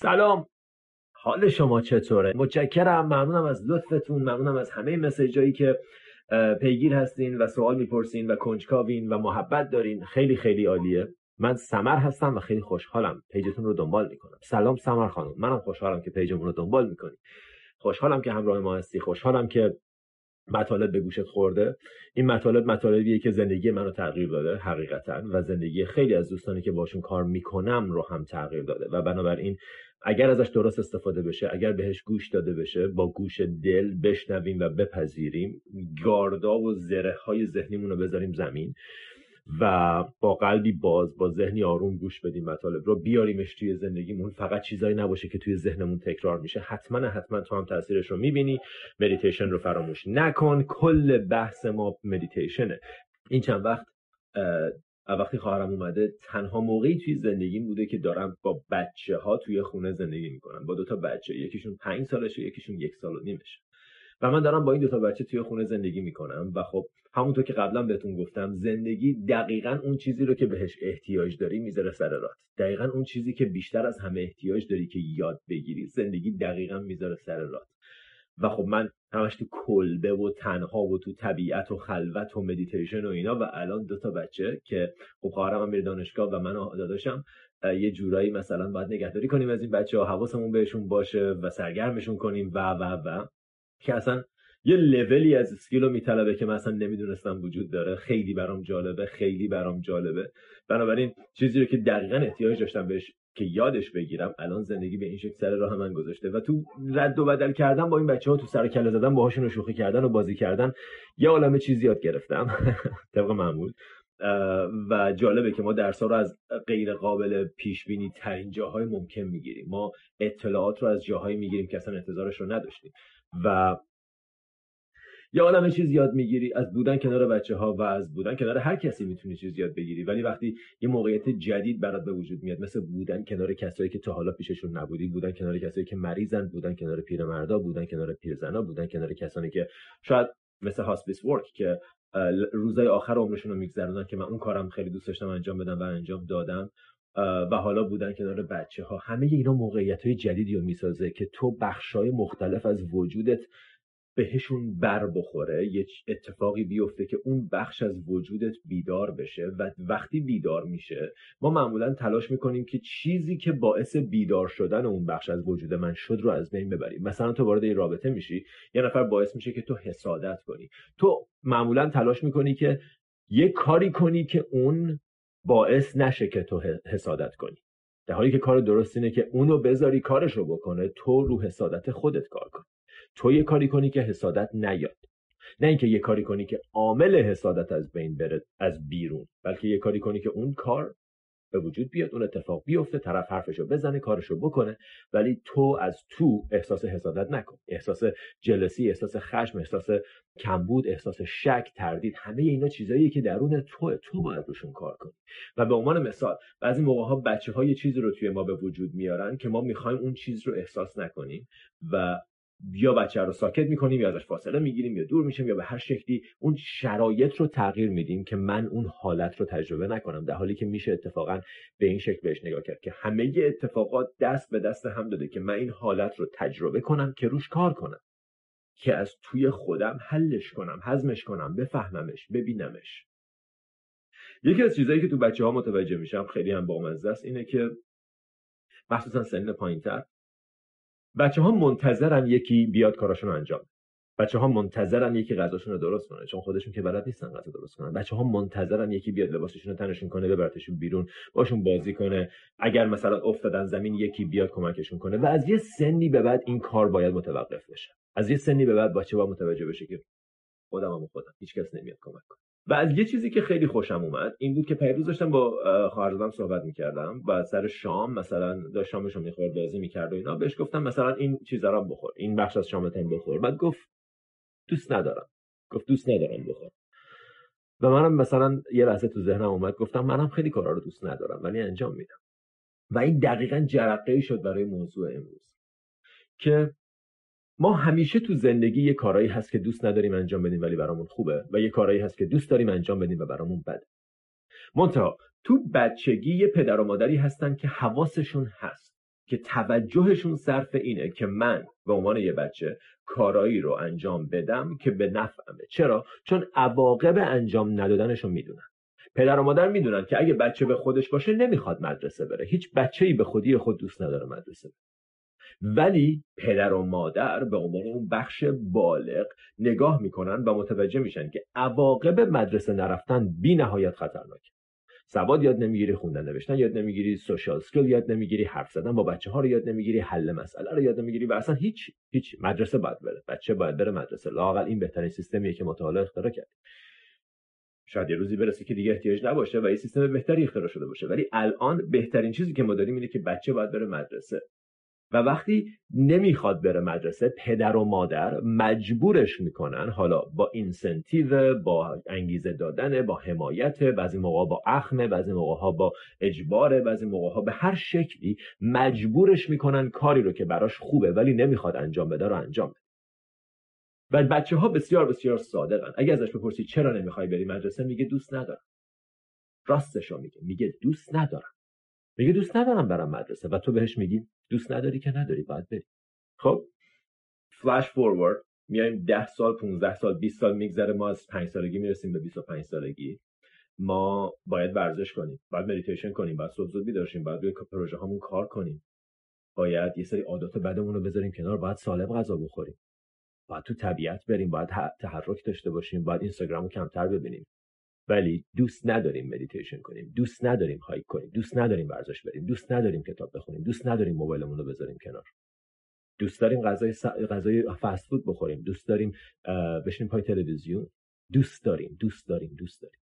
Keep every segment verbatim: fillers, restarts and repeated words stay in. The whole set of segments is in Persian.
سلام، حال شما چطوره؟ متشکرم، ممنونم از لطفتون، ممنونم از همه مسیجایی که پیگیر هستین و سوال میپرسین و کنجکاوین و محبت دارین. خیلی خیلی عالیه. من سمر هستم و خیلی خوشحالم پیجتون رو دنبال میکنم. سلام سمر خانم، منم خوشحالم که پیجمون رو دنبال میکنی. خوشحالم که همراه ما هستی، خوشحالم که مطالب به گوشت خورده. این مطالب مطالبیه که زندگی منو تغییر داده حقیقتا و زندگی خیلی از دوستانی که باشون کار میکنم رو هم تغییر داده و بنابراین اگر ازش درست استفاده بشه، اگر بهش گوش داده بشه، با گوش دل بشنویم و بپذیریم، گاردا و زره‌های ذهنیمون رو بذاریم زمین و با قلبی باز، با ذهنی آروم گوش بدیم، مطالب رو بیاریمش توی زندگیمون. فقط چیزایی نباشه که توی ذهنمون تکرار میشه. حتما حتما تو هم تاثیرش رو میبینی. مدیتیشن رو فراموش نکن. کل بحث ما مدیتیشنه. این چند وقت وقتی خواهرم اومده، تنها موقعی توی زندگیم بوده که دارم با بچه ها توی خونه زندگی میکنم. با دوتا بچه، یکیشون پنج سالشه، یکیشون یک سال و نیمشه و من دارم با این دوتا بچه توی خونه زندگی میکنم و خب همونطور که قبلا بهتون گفتم، زندگی دقیقاً اون چیزی رو که بهش احتیاج داری میذاره سر راه. دقیقاً اون چیزی که بیشتر از همه احتیاج داری که یاد بگیری، زندگی دقیقاً میذاره سر راه. و خب من همش تو کلبه و تنها و تو طبیعت و خلوت و مدیتیشن و اینا و الان دو تا بچه که خب خواهرم هم میره دانشگاه و من و داداشم یه جورایی مثلا باید نگهداری کنیم از این بچه‌ها، حواسمون بهشون باشه و سرگرمشون کنیم و و و که اصلا یه لولی از اسکیل رو میطلبه که من اصلا نمیدونستم وجود داره. خیلی برام جالبه، خیلی برام جالبه. بنابراین چیزی رو که دقیقاً احتیاج داشتم بهش که یادش بگیرم، الان زندگی به این شکل سر راه من گذاشته و تو رد و بدل کردن با این بچه‌ها، تو سر و کله زدن باهاشون و شوخی کردن و بازی کردن، یه عالمه چیز یاد گرفتم طبق معمول. و جالبه که ما درس‌ها رو از غیر قابل پیش‌بینی ترین جاهای ممکن می‌گیریم. ما اطلاعات رو از جاهایی می‌گیریم که اصلا انتظارش رو نداشتیم و یه عالمه چیز یاد میگیری از بودن کنار بچه ها و از بودن کنار هر کسی میتونی چیز یاد بگیری. ولی وقتی یه موقعیت جدید برات به وجود میاد، مثل بودن کنار کسایی که تا حالا پیششون نبودی، بودن کنار کسایی که مریضن، بودن کنار پیرمردا، بودن کنار پیرزنا، بودن کنار کسانی که شاید مثل هاسپیس ورک که روزای آخر عمرشون رو میگذرونن، که من اون کارم خیلی دوست داشتم انجام بدم و انجام دادم، و حالا بودن کنار بچه ها. همه اینا موقعیت‌های جدیدی رو میسازه که تو بخشای مختلف از وجودت بهشون بر بخوره، یه اتفاقی بیفته که اون بخش از وجودت بیدار بشه. و وقتی بیدار میشه، ما معمولا تلاش میکنیم که چیزی که باعث بیدار شدن اون بخش از وجود من شد رو از بین ببریم. مثلا تو وارد یه رابطه میشی، یه نفر باعث میشه که تو حسادت کنی، تو معمولا تلاش میکنی که یه کاری کنی که اون باعث نشه که تو حسادت کنی، در حالی که کار درست اینه که اونو بذاری کارش رو بکنه، تو رو حسادت خودت کار کنی. تو یه کاری کنی که حسادت نیاد، نه اینکه یه کاری کنی که عامل حسادت از بین بره از بیرون، بلکه یه کاری کنی که اون کار به وجود بیاد، اون اتفاق بیفته، طرف حرفشو بزنه، کارشو بکنه، ولی تو از تو احساس حسادت نکن. احساس جلسی، احساس خشم، احساس کمبود، احساس شک، تردید، همه اینا چیزاییه که درون توه. تو باید روشون کار کنی. و به عنوان مثال، بعضی موقع‌ها بچه‌ها یه چیزی رو توی ما به وجود میارن که ما می‌خوایم اون چیز رو احساس نکنیم و یا بچه رو ساکت میکنیم، یا ازش فاصله میگیریم، یا دور میشیم، یا به هر شکلی اون شرایط رو تغییر میدیم که من اون حالت رو تجربه نکنم، در حالی که میشه اتفاقا به این شکل بهش نگاه کرد که همه اتفاقات دست به دست هم داده که من این حالت رو تجربه کنم، که روش کار کنم، که از توی خودم حلش کنم، هضمش کنم، بفهممش، ببینمش. یکی از چیزایی که تو بچه‌ها متوجه میشم خیلی هم بامزه است اینه که مخصوصا سن پایین‌تر بچه ها منتظرن یکی بیاد کاراشون رو انجام. بچه ها منتظرن یکی غذاشون رو درست کنه، چون خودشون که بلد نیستن غذا درست کنن. بچه ها منتظرن یکی بیاد لباسشون رو تنشون کنه، ببرتشون بیرون، باشون بازی کنه، اگر مثلا افتادن زمین یکی بیاد کمکشون کنه. و از یه سنی به بعد این کار باید متوقف بشه. از یه سنی به بعد بچه باید متوجه بشه که خودمم خودم، هیچکس نمیاد کمک کنه. و از یه چیزی که خیلی خوشم اومد این بود که پیروز داشتم با خواهرزادم صحبت می‌کردم و سر شام مثلا داشت شامش رو می‌خورد، بازی می‌کرد و اینا، بهش گفتم مثلا این چیزا رو بخور، این بخش از شامت هم بخور. بعد گفت دوست ندارم. گفت دوست ندارم بخور. و منم مثلا یه لحظه تو ذهنم اومد گفتم منم خیلی کارا رو دوست ندارم ولی انجام میدم. و این دقیقاً جرقه‌ای شد برای موضوع امروز که ما همیشه تو زندگی یه کارایی هست که دوست نداریم انجام بدیم ولی برامون خوبه، و یه کارایی هست که دوست داریم انجام بدیم و برامون بده. منتها تو بچگی یه پدر و مادری هستن که حواسشون هست، که توجهشون صرف اینه که من به عنوان یه بچه کارایی رو انجام بدم که به نفعمه. چرا؟ چون عواقب انجام ندادنشو میدونن. پدر و مادر میدونن که اگه بچه به خودش باشه نمیخواد مدرسه بره. هیچ بچه‌ای به خودی خود دوست نداره مدرسه بره. ولی پدر و مادر به عنوان اون بخش بالغ نگاه میکنن و متوجه میشن که عواقب مدرسه نرفتن بی نهایت خطرناکه. سواد یاد نمیگیری، خوندن نوشتن یاد نمیگیری، سوشال سکیل یاد نمیگیری، حرف زدن با بچه ها رو یاد نمیگیری، حل مسئله رو یاد نمیگیری و اصلا هیچ هیچ مدرسه باید بره. بچه باید بره مدرسه. لااقل این بهترین سیستمیه که مطالعه اختراع کرد. شاید یه روزی برسه که دیگه احتیاج نباشه و این سیستم بهتری اختراع شده باشه، ولی الان بهترین چیزی که ما داریم اینه که بچه باید بره مدرسه. و وقتی نمیخواد بره مدرسه، پدر و مادر مجبورش میکنن، حالا با اینسنتیو، با انگیزه دادن، با حمایت، بعضی موقع با اخمه، بعضی موقعها با اجباره، بعضی موقعها به هر شکلی مجبورش میکنن کاری رو که براش خوبه ولی نمیخواد انجام بده رو انجام بده. و بچه ها بسیار بسیار صادقن. اگه ازش بپرسی چرا نمیخوای بری مدرسه، میگه دوست ندارم. راستشو میگه، میگه دوست ندارم. میگه دوست ندارم برم مدرسه و تو بهش میگی دوست نداری که نداری، باید بری. خب فلاش فورورد، میایم ده سال، پانزده سال، بیست سال میگذره. ما از پنج سالگی میرسیم به بیست و پنج سالگی. ما باید ورزش کنیم، باید مدیتیشن کنیم، باید صبح زود بیدار شیم، باید روی پروژه هامون کار کنیم، باید یه سری عادات بدمون رو بذاریم کنار، باید سالم غذا بخوریم، باید تو طبیعت بریم، باید تحرک داشته باشیم، باید اینستاگرامو کمتر ببینیم. ولی دوست نداریم مدیتیشن کنیم، دوست نداریم هایک کنیم، دوست نداریم ورزش بریم، دوست نداریم کتاب بخونیم، دوست نداریم موبایلمون رو بذاریم کنار. دوست داریم غذای س... غذای فست فود بخوریم، دوست داریم بشینیم پای تلویزیون، دوست داریم، دوست داریم، دوست داریم.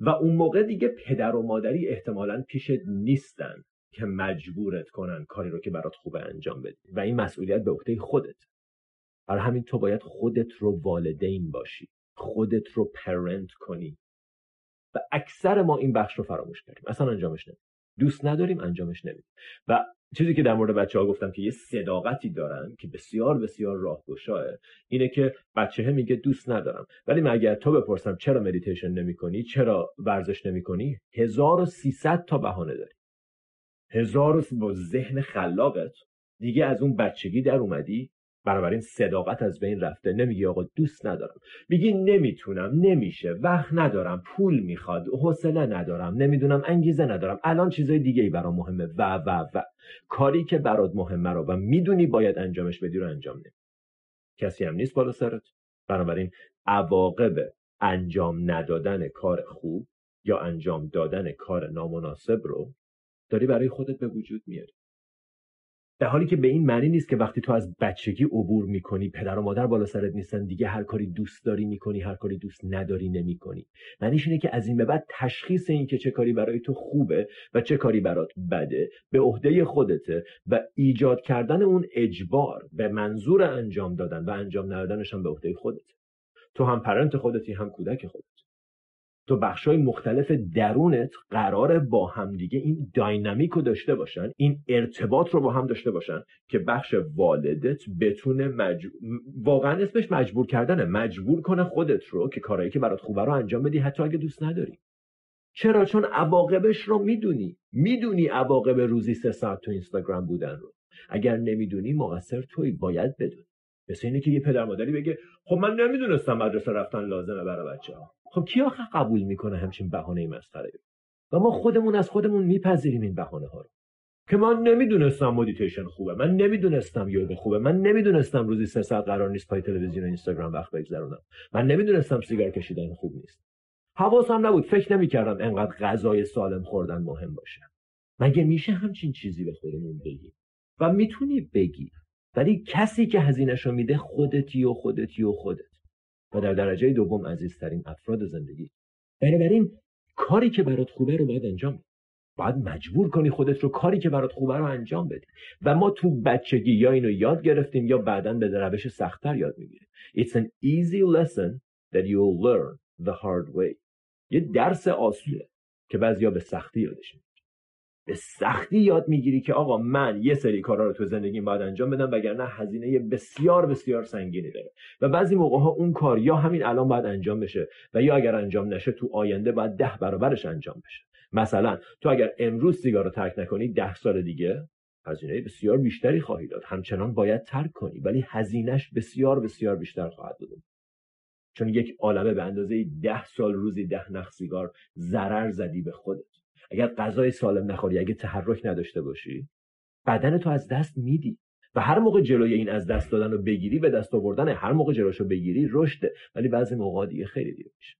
و اون موقع دیگه پدر و مادری احتمالاً پیشت نیستن که مجبورت کنن کاری رو که برات خوبه انجام بدی و این مسئولیت به عهده خودت. برای همین تو باید خودت رو والدین باشی، خودت رو پرنت کنی. و اکثر ما این بخش رو فراموش کردیم، اصلا انجامش نمیدیم، دوست نداریم انجامش نمیدیم. و چیزی که در مورد بچه‌ها گفتم که یه صداقتی دارن که بسیار بسیار راهگشاه، اینه که بچه میگه دوست ندارم، ولی من اگر تو بپرسم چرا مدیتیشن نمی‌کنی، چرا ورزش نمی‌کنی، هزار و سیصد تا بهانه داری. هزار با ذهن خلاقت دیگه از اون بچگی در اومدی، بنابراین صداقت از بین رفته. نمیگی آقا دوست ندارم، میگی نمیتونم، نمیشه، وقت ندارم، پول میخواد، حوصله ندارم، نمیدونم، انگیزه ندارم، الان چیزای دیگه ای برام مهمه و و و کاری که برات مهمه رو و میدونی باید انجامش بدی رو انجام نمی. کسی هم نیست بالا سرت، بنابراین عواقب انجام ندادن کار خوب یا انجام دادن کار نامناسب رو داری برای خودت به وجود میاری. در حالی که به این معنی نیست که وقتی تو از بچگی عبور میکنی، پدر و مادر بالا سرت نیستن، دیگه هر کاری دوست داری میکنی، هر کاری دوست نداری نمیکنی. معنیش اینه که از این به بعد تشخیص این که چه کاری برای تو خوبه و چه کاری برات بده به عهده خودته و ایجاد کردن اون اجبار به منظور انجام دادن و انجام ندادنش هم به عهده خودته. تو هم پرنت خودتی، هم کودک خودت. تو بخشای مختلف درونت قراره با همدیگه این داینامیک رو داشته باشن، این ارتباط رو با هم داشته باشن که بخش والدت بتونه مجبور... واقعا اسمش مجبور کردنه، مجبور کنه خودت رو که کارایی که برات خوبه رو انجام بدی حتی اگه دوست نداری. چرا؟ چون عواقبش رو میدونی. میدونی عواقب روزی سه ساعت تو اینستاگرام بودن رو. اگر نمیدونی مقصر تویی، باید بدونی. مثل اینه که یه پدر مادری بگه خب من نمیدونستم مدرسه رفتن لازمه برای بچه‌ها. خب کی آخه قبول میکنه همچین بهانه‌ای مسخره ای؟ و ما خودمون از خودمون میپذیریم این بهانه ها رو که من نمیدونستم مدیتیشن خوبه، من نمیدونستم یوگا خوبه، من نمیدونستم روزی سه ساعت قرار نیست پای تلویزیون و اینستاگرام وقت بگذرونم، من نمیدونستم سیگار کشیدن خوب نیست، حواسم نبود، فکر نمیکردم انقدر غذای سالم خوردن مهم باشه. مگه میشه همچین چیزی به خودمون بگی؟ و میتونی بگی، ولی کسی که هزینه‌شو میده خودتی و خودتی و خودت و در درجه دوم عزیزترین افراد زندگی. بنابراین کاری که برات خوبه رو باید انجام بدی. باید مجبور کنی خودت رو کاری که برات خوبه رو انجام بدی. و ما تو بچگی یا اینو یاد گرفتیم یا بعداً به روش سخت‌تر یاد میگیریم. It's an easy lesson that you'll learn the hard way. یه درس آسونه که بعضیا به سختی یادش میاد. به سختی یاد میگیری که آقا من یه سری کارا رو تو زندگیم باید انجام بدم وگرنه هزینه بسیار بسیار سنگینی داره و بعضی موقع‌ها اون کار یا همین الان باید انجام بشه و یا اگر انجام نشه تو آینده باید ده برابرش انجام بشه. مثلا تو اگر امروز سیگار رو ترک نکنی، ده سال دیگه هزینه بسیار بیشتری خواهی داد، همچنان باید ترک کنی، ولی هزینهش بسیار بسیار بیشتر خواهد بود. چون یک عالمه به اندازه ده سال روزی ده نخ سیگار ضرر زدی به خودت. اگر غذای سالم نخوری، اگه تحرک نداشته باشی، بدن تو از دست میدی. و هر موقع جلوی این از دست دادن رو بگیری، به دست آوردن، هر موقع جلوشو بگیری رشده، ولی بعضی موقع دیگه خیلی دیر میشه.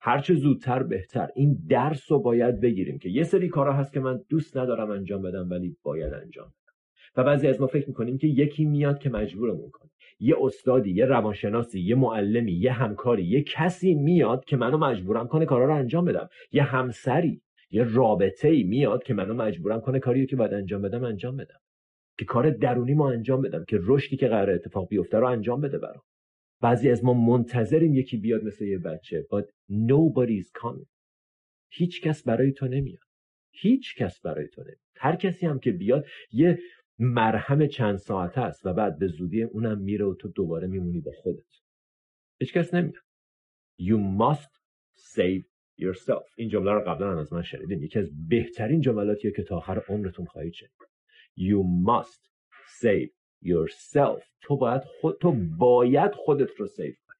هر چه زودتر بهتر. این درس رو باید بگیریم که یه سری کارا هست که من دوست ندارم انجام بدم ولی باید انجام بدم. و بعضی از ما فکر میکنیم که یکی میاد که مجبورمون کنه. یه استادی، یه روانشناسی، یه معلمی، یه همکاری، یه کسی میاد که منو مجبورم کنه کارا رو انجام بدم. یه همسری، یه رابطه‌ای میاد که منو مجبورم کنه کاریو که باید انجام بدم انجام بدم. که کار درونی ما انجام بدم، که رشدی که قرار اتفاق بیفته رو انجام بده برام. بعضی از ما منتظریم یکی بیاد مثل یه بچه. But nobody is coming. هیچ کس برای تو نمیاد. هیچ کس برای تو نمیاد. هر کسی هم که بیاد یه مرهم چند ساعته است و بعد به زودی اونم میره و تو دوباره میمونی با خودت. هیچ کس نمیاد. You must save yourself. این جمله رو قبلا از من شنیدین. یکی از بهترین جملاتیه که تا آخر عمرتون خواهید شنید. You must save yourself. تو باید خود تو باید خودت رو سیو کنی.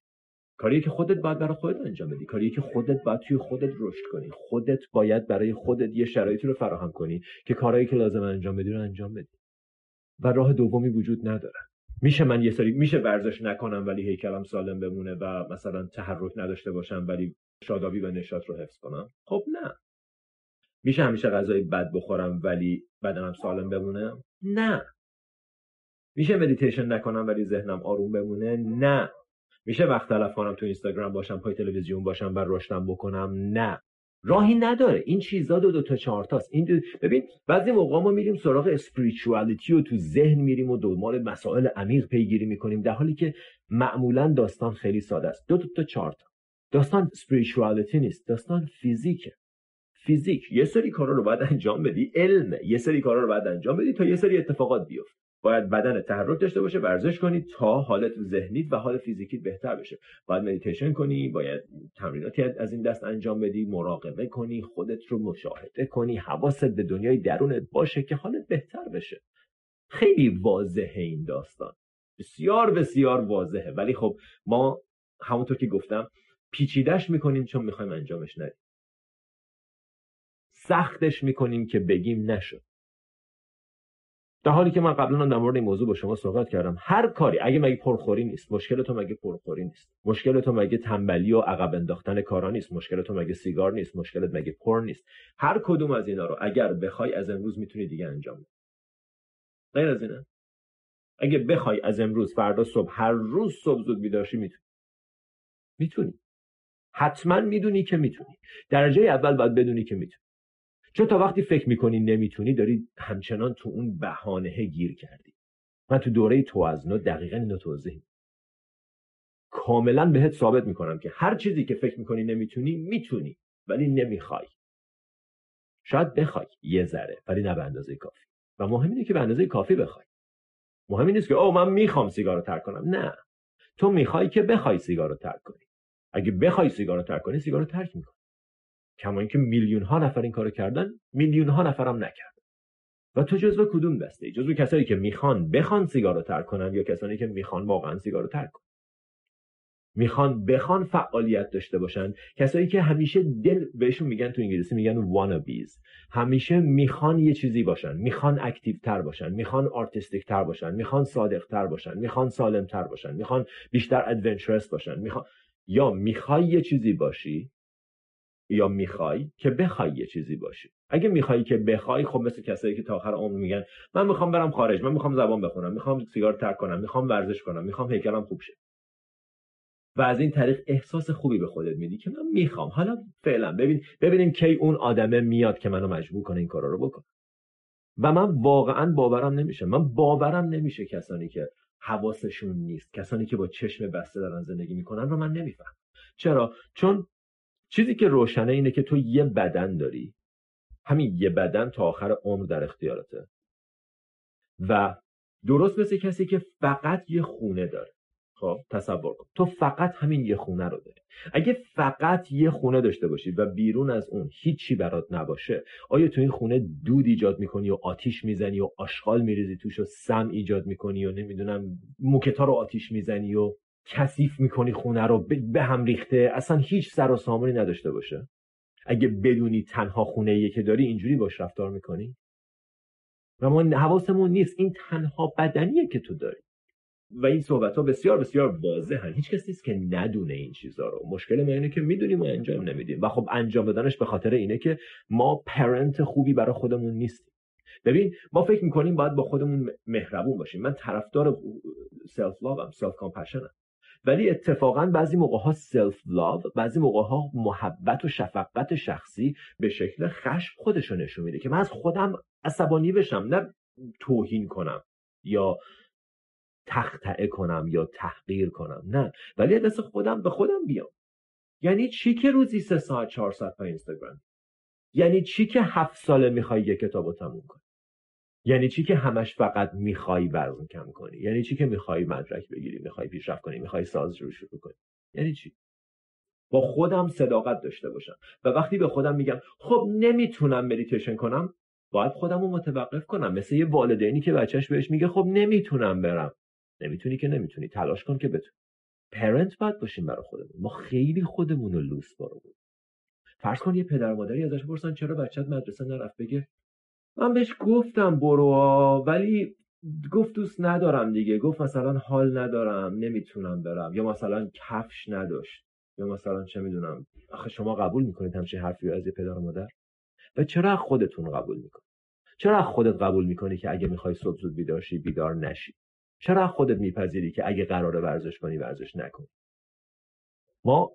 کاریه که خودت باید برای خودت انجام بدی، کاریه که خودت باید توی خودت رشد کنی. خودت باید برای خودت یه شرایطی رو فراهم کنی که کارهایی که لازم انجام بدی رو انجام بدی. و راه دومی وجود نداره. میشه من یه سری میشه ورزش نکنم ولی هیکلم سالم بمونه و مثلا تحرک نداشته باشم ولی شادابی و نشاط رو حفظ کنم؟ خب نه. میشه همیشه غذای بد بخورم ولی بدنم سالم بمونه؟ نه. میشه مدیتیشن نکنم ولی ذهنم آروم بمونه؟ نه. میشه وقت تلف کنم تو اینستاگرام باشم، پای تلویزیون باشم و رشدم بکنم؟ نه. راهی نداره. این چیزا دو دو تا چهار تاست. این دو... ببین بعضی موقع ما میریم سراغ اسپریچوالیتی و تو ذهن میریم و دنبال مسائل عمیق پیگیری میکنیم، در حالی که معمولا داستان خیلی ساده است. دو دو تا چهار تا. داستان اسپریچوالیتی نیست، داستان فیزیکه. فیزیک یه سری کارا رو باید انجام بدی، علم یه سری کارا رو باید انجام بدی تا یه سری اتفاقات بیفته. باید بدن تحرک داشته باشه، ورزش کنی تا حالت ذهنیت و حال فیزیکیت بهتر بشه. باید مدیتیشن کنی، باید تمریناتی از این دست انجام بدی، مراقبه کنی، خودت رو مشاهده کنی، حواست به دنیای درونت باشه که حالت بهتر بشه. خیلی واضحه این داستان. بسیار بسیار واضحه، ولی خب ما همونطور که گفتم پیچیده‌اش می‌کنیم چون می‌خوایم انجامش ندیم. سختش می‌کنیم که بگیم نشد. در حالی که من قبلا در مورد این موضوع با شما صحبت کردم، هر کاری اگه مگه پرخوری نیست، مشکل تو مگه پرخوری نیست، مشکل تو مگه تنبلی و عقب انداختن کارا نیست، مشکل تو مگه سیگار نیست، مشکلت مگه پر نیست. هر کدوم از اینا رو اگر بخوای از امروز میتونی دیگه انجام بدی. غیر از اینا اگه بخوای از امروز فردا صبح هر روز صبح زود بیدار شی میتونی. میتونی. حتما میدونی که میتونی. درجه اول باید بدونی که میتونی. چون تا وقتی فکر میکنی نمیتونی، داری همچنان تو اون بهانه گیر کردی. من تو دوره توازن دقیقاً اینو توضیح میدم. کاملا بهت ثابت میکنم که هر چیزی که فکر میکنی نمیتونی میتونی، ولی نمیخوای. شاید بخوای یه ذره، ولی نه به اندازه کافی. و مهم اینه که به اندازه کافی بخوای. مهم نیست که اوه من میخوام سیگارو ترک کنم. نه، تو میخوای که بخوای سیگارو ترک کنی. اگه بخوای سیگارو ترک کنی، سیگارو ترک میکنی. کما اینکه میلیون ها نفر این کارو کردن، میلیون ها نفرم نکردن. و تو جزو کدوم دسته ای؟ جزو کسایی که میخوان بخوان سیگارو ترک کنن، یا کسانی که میخوان واقعا سیگارو ترک کنن؟ میخوان بخوان فعالیت داشته باشن، کسایی که همیشه دل بهشون میگن، تو انگلیسی میگن وانابیز، همیشه میخوان یه چیزی باشن، میخوان اکتیو تر باشن، میخوان آرتستیک تر باشن، میخوان صادق تر باشن، میخوان سالم تر باشن، میخوان بیشتر ادونچرس باشن، میخوان. یا میخوای یه چیزی باشی، یا میخوای که بخوای یه چیزی باشی. اگه میخوای که بخوای، خب مثل کسایی که تا آخر عمر میگن من میخوام برم خارج، من میخوام زبان بخونم، میخوام سیگار ترک کنم، میخوام ورزش کنم، میخوام هیکلم خوب شه. و از این طریق احساس خوبی به خودت میدی که من میخوام. حالا فعلا ببین ببینیم کی اون آدمه میاد که منو مجبور کنه این کارا رو بکنم. و من واقعا باورم نمیشه. من باورم نمیشه کسانی که حواسشون نیست، کسانی که با چشم بسته دارن زندگی میکنن رو من نمیفهمم. چرا؟ چون چیزی که روشنه اینه که تو یه بدن داری. همین یه بدن تا آخر عمر در اختیارته. و درست مثل کسی که فقط یه خونه داره، خب تصور کن تو فقط همین یه خونه رو داری. اگه فقط یه خونه داشته باشی و بیرون از اون هیچی برات نباشه، آیا تو این خونه دود ایجاد میکنی و آتیش میزنی و آشغال میریزی توش و سم ایجاد میکنی و نمیدونم موکتا رو آتیش میزنی و کثیف میکنی خونه رو به هم ریخته، اصلا هیچ سر و سامانی نداشته باشه؟ اگه بدونی تنها خونه‌ای که داری اینجوری باش رفتار میکنی؟ و ما حواسمون نیست این تنها بدنیه که تو داری. و این صحبت‌ها بسیار بسیار واضحه، هیچ کسی نیست که ندونه این چیزا رو. مشکل ما اینه که میدونیم و انجام نمیدیم. و خب انجام دادنش به خاطر اینه که ما پرنت خوبی برای خودمون نیستیم. ببین ما فکر میکنیم باید با خودمون مهربون باشیم. من طرفدار سلف لاوم، سلف کامپشنم، ولی اتفاقا بعضی موقع‌ها سلف لاو، بعضی موقع‌ها محبت و شفقت شخصی به شکل خشم خودش رو نشون میده که من از خودم عصبانی بشم، نه توهین کنم یا تخطئه کنم یا تحقیر کنم، نه، ولی دست خودم به خودم بیام. یعنی چی که روزی سه ساعت چهار ساعت پای اینستاگرام؟ یعنی چی که هفت ساله میخوای یه کتابو تموم کنی؟ یعنی چی که همش فقط میخوای وزن کم کنی؟ یعنی چی که میخوای مدرک بگیری، میخوای پیشرفت کنی، میخوای سازجویی شروع کنی؟ یعنی چی؟ با خودم صداقت داشته باشم. و وقتی به خودم میگم خب نمیتونم مدیتیشن کنم، باید خودمو متوقف کنم. مثل یه والدینی که بچه‌ش بهش میگه خب نمیتونم برم. نمیتونی که نمیتونی، تلاش کن که بتونی. پرنت باید باشیم برای خودمون. ما خیلی خودمون رو لوس بارمون. فرض کن یه پدر مادری ازش بپرسن چرا بچه‌ت مدرسه نرفت، بگه من بهش گفتم برو ولی گفت دوست ندارم دیگه، گفت مثلا حال ندارم، نمیتونم برم، یا مثلا کفش نداشت، یا مثلا چه میدونم. آخه شما قبول میکنید همچین حرفی از یه پدر مادر؟ و چرا خودتون قبول میکنید؟ چرا خودت قبول میکنی که اگه میخوای صبح زود بیدار شی بیدار نشی؟ چرا خودت میپذیری که اگه قراره ورزش کنی ورزش نکنی؟ ما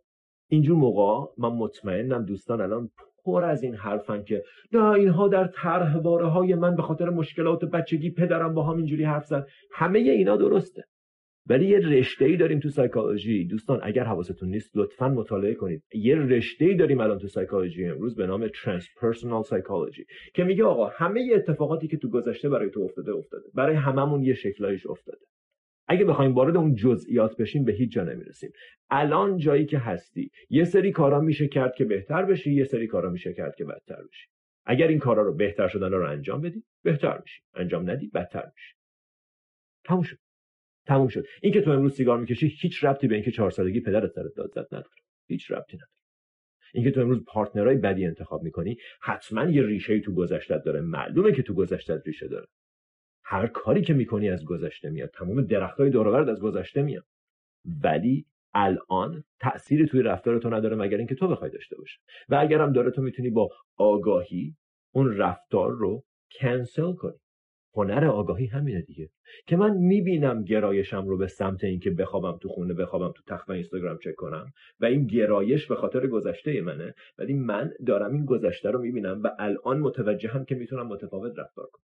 اینجور موقع، من مطمئنم دوستان الان پر از این حرفن که نه اینها در طرح باره‌های من به خاطر مشکلات بچگی پدرم با هم اینجوری حرف زد. همه اینا درسته، ولی یه رشته‌ای داریم تو سایکولوژی دوستان، اگر حواستون نیست لطفاً مطالعه کنید، یه رشته‌ای داریم الان تو سایکولوژی امروز به نام ترانسپرسونال سایکولوژی که میگه آقا همه اتفاقاتی که تو گذشته برای تو افتاده افتاده، برای هممون یه شکلایش افتاده. اگه بخوایم وارد اون جزئیات بشیم به هیچ جا نمیرسیم. الان جایی که هستی یه سری کارا میشه کرد که بهتر بشی، یه سری کارا میشه کرد که بدتر بشی. اگر این کارا رو بهتر شدن رو انجام بدی بهتر میشی، انجام ندی بدتر میشی. تموم شد. تموم شد. این که تو امروز سیگار میکشی هیچ ربطی به اینکه چهار سالگی پدرت سرت داد زد نداره. هیچ ربطی نداره. اینکه تو امروز پارتنرای بدی انتخاب میکنی حتما یه ریشه‌ای تو گذشته‌ت داره. معلومه که تو گذشته‌ت ریشه داره. هر کاری که میکنی از گذشته میاد، تمام درختای دور و برت از گذشته میاد، ولی الان تأثیری توی رفتار تو نداره مگر اینکه تو بخوای داشته باشه. و اگرم داره تو میتونی با آگاهی اون رفتار رو کنسل کنی. هنر آگاهی همینه دیگه، که من میبینم گرایشم رو به سمت اینکه بخوابم تو خونه، بخوابم تو تخت و اینستاگرام چک کنم و این گرایش به خاطر گذشته منه، ولی من دارم این گذشته رو میبینم و الان متوجهم که میتونم متفاوت رفتار کنم.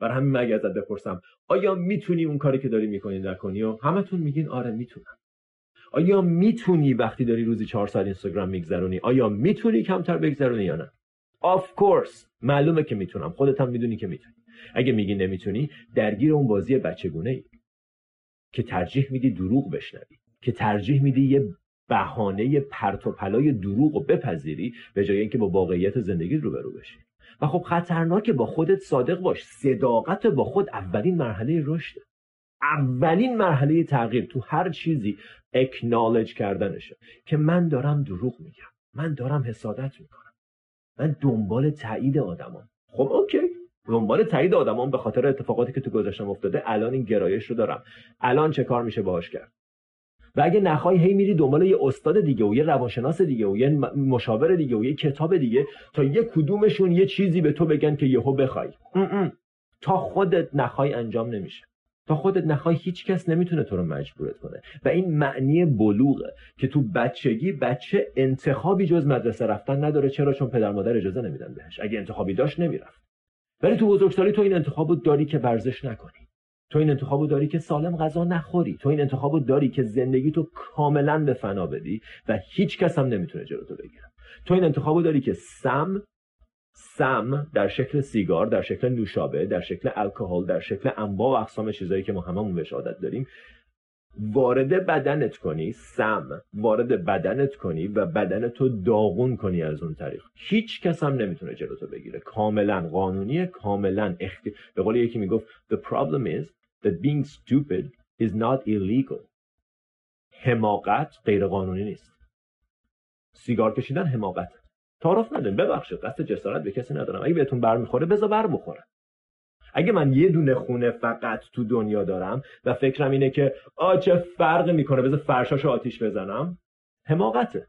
برای همین مگه ازت بپرسم آیا میتونی اون کاری که داری میکنی نکنی و همتون میگین آره میتونم. آیا میتونی وقتی داری روزی چهار ساعت اینستاگرام میگذرونی، آیا میتونی کمتر بگذرونی یا نه؟ آف کورس معلومه که میتونم، خودت هم میدونی که میتونی. اگه میگی نمیتونی درگیر اون بازی بچگونه ای که ترجیح میدی دروغ بشنوی، که ترجیح میدی یه بهانه پرت و پلای دروغو بپذیری به جای اینکه با واقعیت زندگی روبرو بشی. و خب خطرناکه. با خودت صادق باش. صداقت با خود اولین مرحله رشد، اولین مرحله تغییر. تو هر چیزی اکنالج کردنشه که من دارم دروغ میگم، من دارم حسادت میکنم، من دنبال تایید آدمام. خب اوکی، دنبال تایید آدمام به خاطر اتفاقاتی که تو گذشتم افتاده، الان این گرایش رو دارم، الان چه کار میشه باهاش کرد؟ و اگه نخوای هی میری دنبال یه استاد دیگه و یه روانشناس دیگه و یه مشاور دیگه و یه کتاب دیگه تا یه کدومشون یه چیزی به تو بگن که یهو بخوای. تا خودت نخوای انجام نمیشه. تا خودت نخوای هیچ کس نمیتونه تو رو مجبورت کنه. و این معنی بلوغه که تو بچگی بچه انتخابی جز مدرسه رفتن نداره. چرا؟ چون پدر مادر اجازه نمیدن بهش. اگه انتخابی داشت نمیرفت. ولی تو بزرگسالی تو این انتخابو داری که ورزش نکنی. تو این انتخابو داری که سالم غذا نخوری. تو این انتخابو داری که زندگی تو کاملا به فنا بدی و هیچ کس هم نمیتونه جلوی تو بگیره. تو این انتخابو داری که سم سم در شکل سیگار، در شکل نوشابه، در شکل الکل، در شکل انواع و اقسام چیزایی که ما هممون بهش عادت داریم وارد بدنت کنی، سم وارد بدنت کنی و بدنتو داغون کنی از اون طریق. هیچ کس هم نمیتونه جلوتو بگیره. کاملا قانونیه، کاملا اختی... به قول یکی میگفت The problem is that being stupid is not illegal. حماقت غیر قانونی نیست. سیگار کشیدن حماقت. تعارف نداریم، ببخشید، قصد جسارت به کسی ندارم. اگه بهتون برمیخوره بذار برمیخوره. اگه من یه دونه خونه فقط تو دنیا دارم و فکرم اینه که آ چه فرق میکنه بذار فرشاشو آتیش بزنم، حماقته.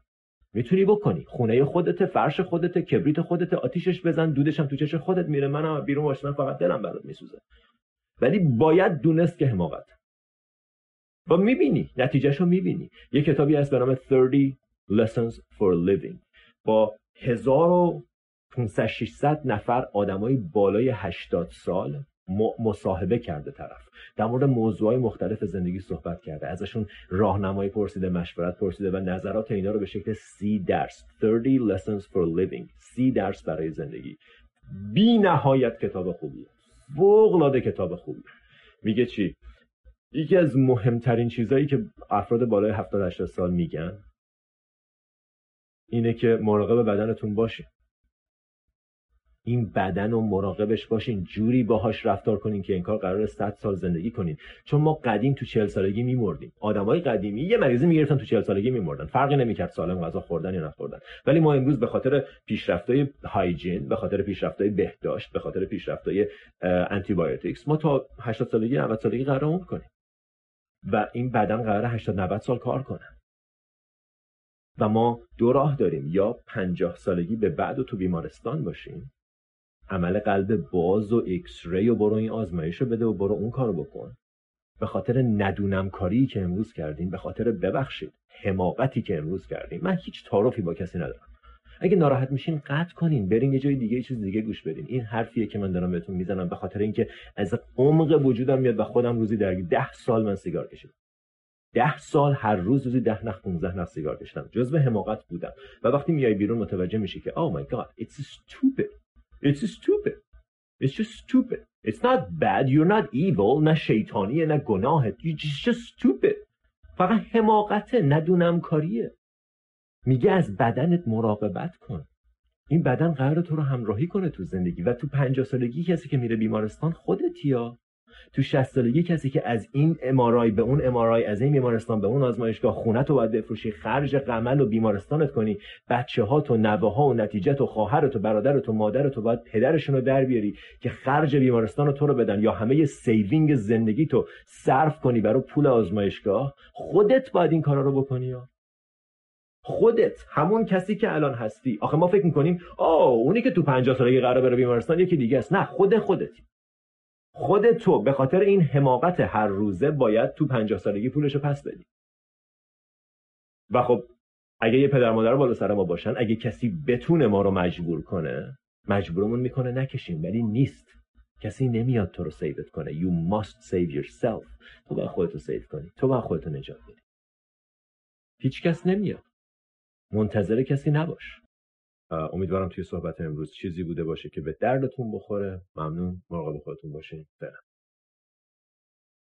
میتونی بکنی، خونه خودته، فرش خودته، کبریت خودته، آتیشش بزن، دودشم تو چش خودت میره، منم بیرون واشتم فقط دلم برات میسوزه. ولی باید دونست که حماقت. و میبینی نتیجهشو میبینی. یه کتابی هست به نام thirty lessons for living با هزار و پانصد ششصد نفر آدمای بالای هشتاد سال مصاحبه کرده، طرف در مورد موضوعات مختلف زندگی صحبت کرده، ازشون راهنمایی پرسیده، مشورت پرسیده و نظرات اینا رو به شکل سی درس، thirty lessons for living، سی درس برای زندگی. بی نهایت کتاب خوبیه، فوق‌العاده کتاب خوبیه. میگه چی؟ یکی از مهمترین چیزایی که افراد بالای هفتاد هشتاد سال میگن اینه که مراقب بدنتون باشین. این بدن رو مراقبش باشین، جوری باهاش رفتار کنین که انگار قراره صد سال زندگی کنین. چون ما قدیم تو چهل سالگی میمردیم. آدمای قدیمی یه مریضی میگرفتن تو چهل سالگی میمردن، فرقی نمیکرد سالم غذا خوردن یا نخوردن. ولی ما امروز به خاطر پیشرفت‌های هایجین، به خاطر پیشرفت‌های بهداشت، به خاطر پیشرفت‌های آنتی بیوتیکس، ما تا هشتاد سالگی، نود سالگی قراره عمر کنیم و این بدن قراره هشتاد نود سال کار کنه. و ما دو راه داریم، یا پنجاه سالگی به بعد تو بیمارستان باشیم، عمل قلب باز و اکس ری و برو این آزمایش رو بده و برو اون کارو بکن. به خاطر ندونم کاری که امروز کردیم، به خاطر ببخشید حماقتی که امروز کردیم، من هیچ تعارفی با کسی ندارم. اگه ناراحت میشین قطع کنین، برین یه جای دیگه، یه چیز دیگه گوش بدین. این حرفیه که من دارم بهتون میزنم به خاطر اینکه از عمق وجودم میاد و خودم روزی در ده سال من سیگار کشیدم. ده سال هر روز روزی ده نخ پانزده نخ سیگار کشیدم. جزء حماقت بودم. و وقتی میای بیرون متوجه میشی که oh my god it's stupid. It's stupid. It's just stupid. It's not bad. You're not evil. نه شیطانیه نه گناهت. It's just stupid. فقط حماقته، ندونم کاریه. میگه از بدنت مراقبت کن. این بدن قراره تو رو همراهی کنه تو زندگی. و تو پنجاه سالگی کسی که میره بیمارستان خودتی، یا تو شصت سالگی کسی که از این امارای به اون امارای، از این بیمارستان به اون آزمایشگاه، خونتو باید بفروشی، خرج قمل و بیمارستانت کنی، بچه‌هات و نوه‌ها و نتیجت و خواهرت و برادرت و مادرت و باید پدرشون رو در بیاری که خرج بیمارستان تو رو بدن، یا همه سیوینگ زندگی تو صرف کنی برای پول آزمایشگاه. خودت باید این کارا رو بکنی، یا خودت، همون کسی که الان هستی. آخه ما فکر می‌کنیم آه اونی که تو پنجاه سالگی قراره بره بیمارستان یکی دیگه است. نه، خود خودتی. خودت تو به خاطر این حماقت هر روزه باید تو پنجاه سالگی پولشو پس بدی. و خب اگه یه پدر مادر بالا سر ما باشن، اگه کسی بتونه ما رو مجبور کنه، مجبورمون میکنه نکشیم. ولی نیست، کسی نمیاد تو رو سیوت کنه. You must save yourself. تو باید خودتو سیو کنی، تو باید خودتو نجات بدی. هیچ کس نمیاد، منتظر کسی نباش. امیدوارم توی صحبت امروز چیزی بوده باشه که به دردتون بخوره. ممنون، مراقب خودتون باشین. فعلا.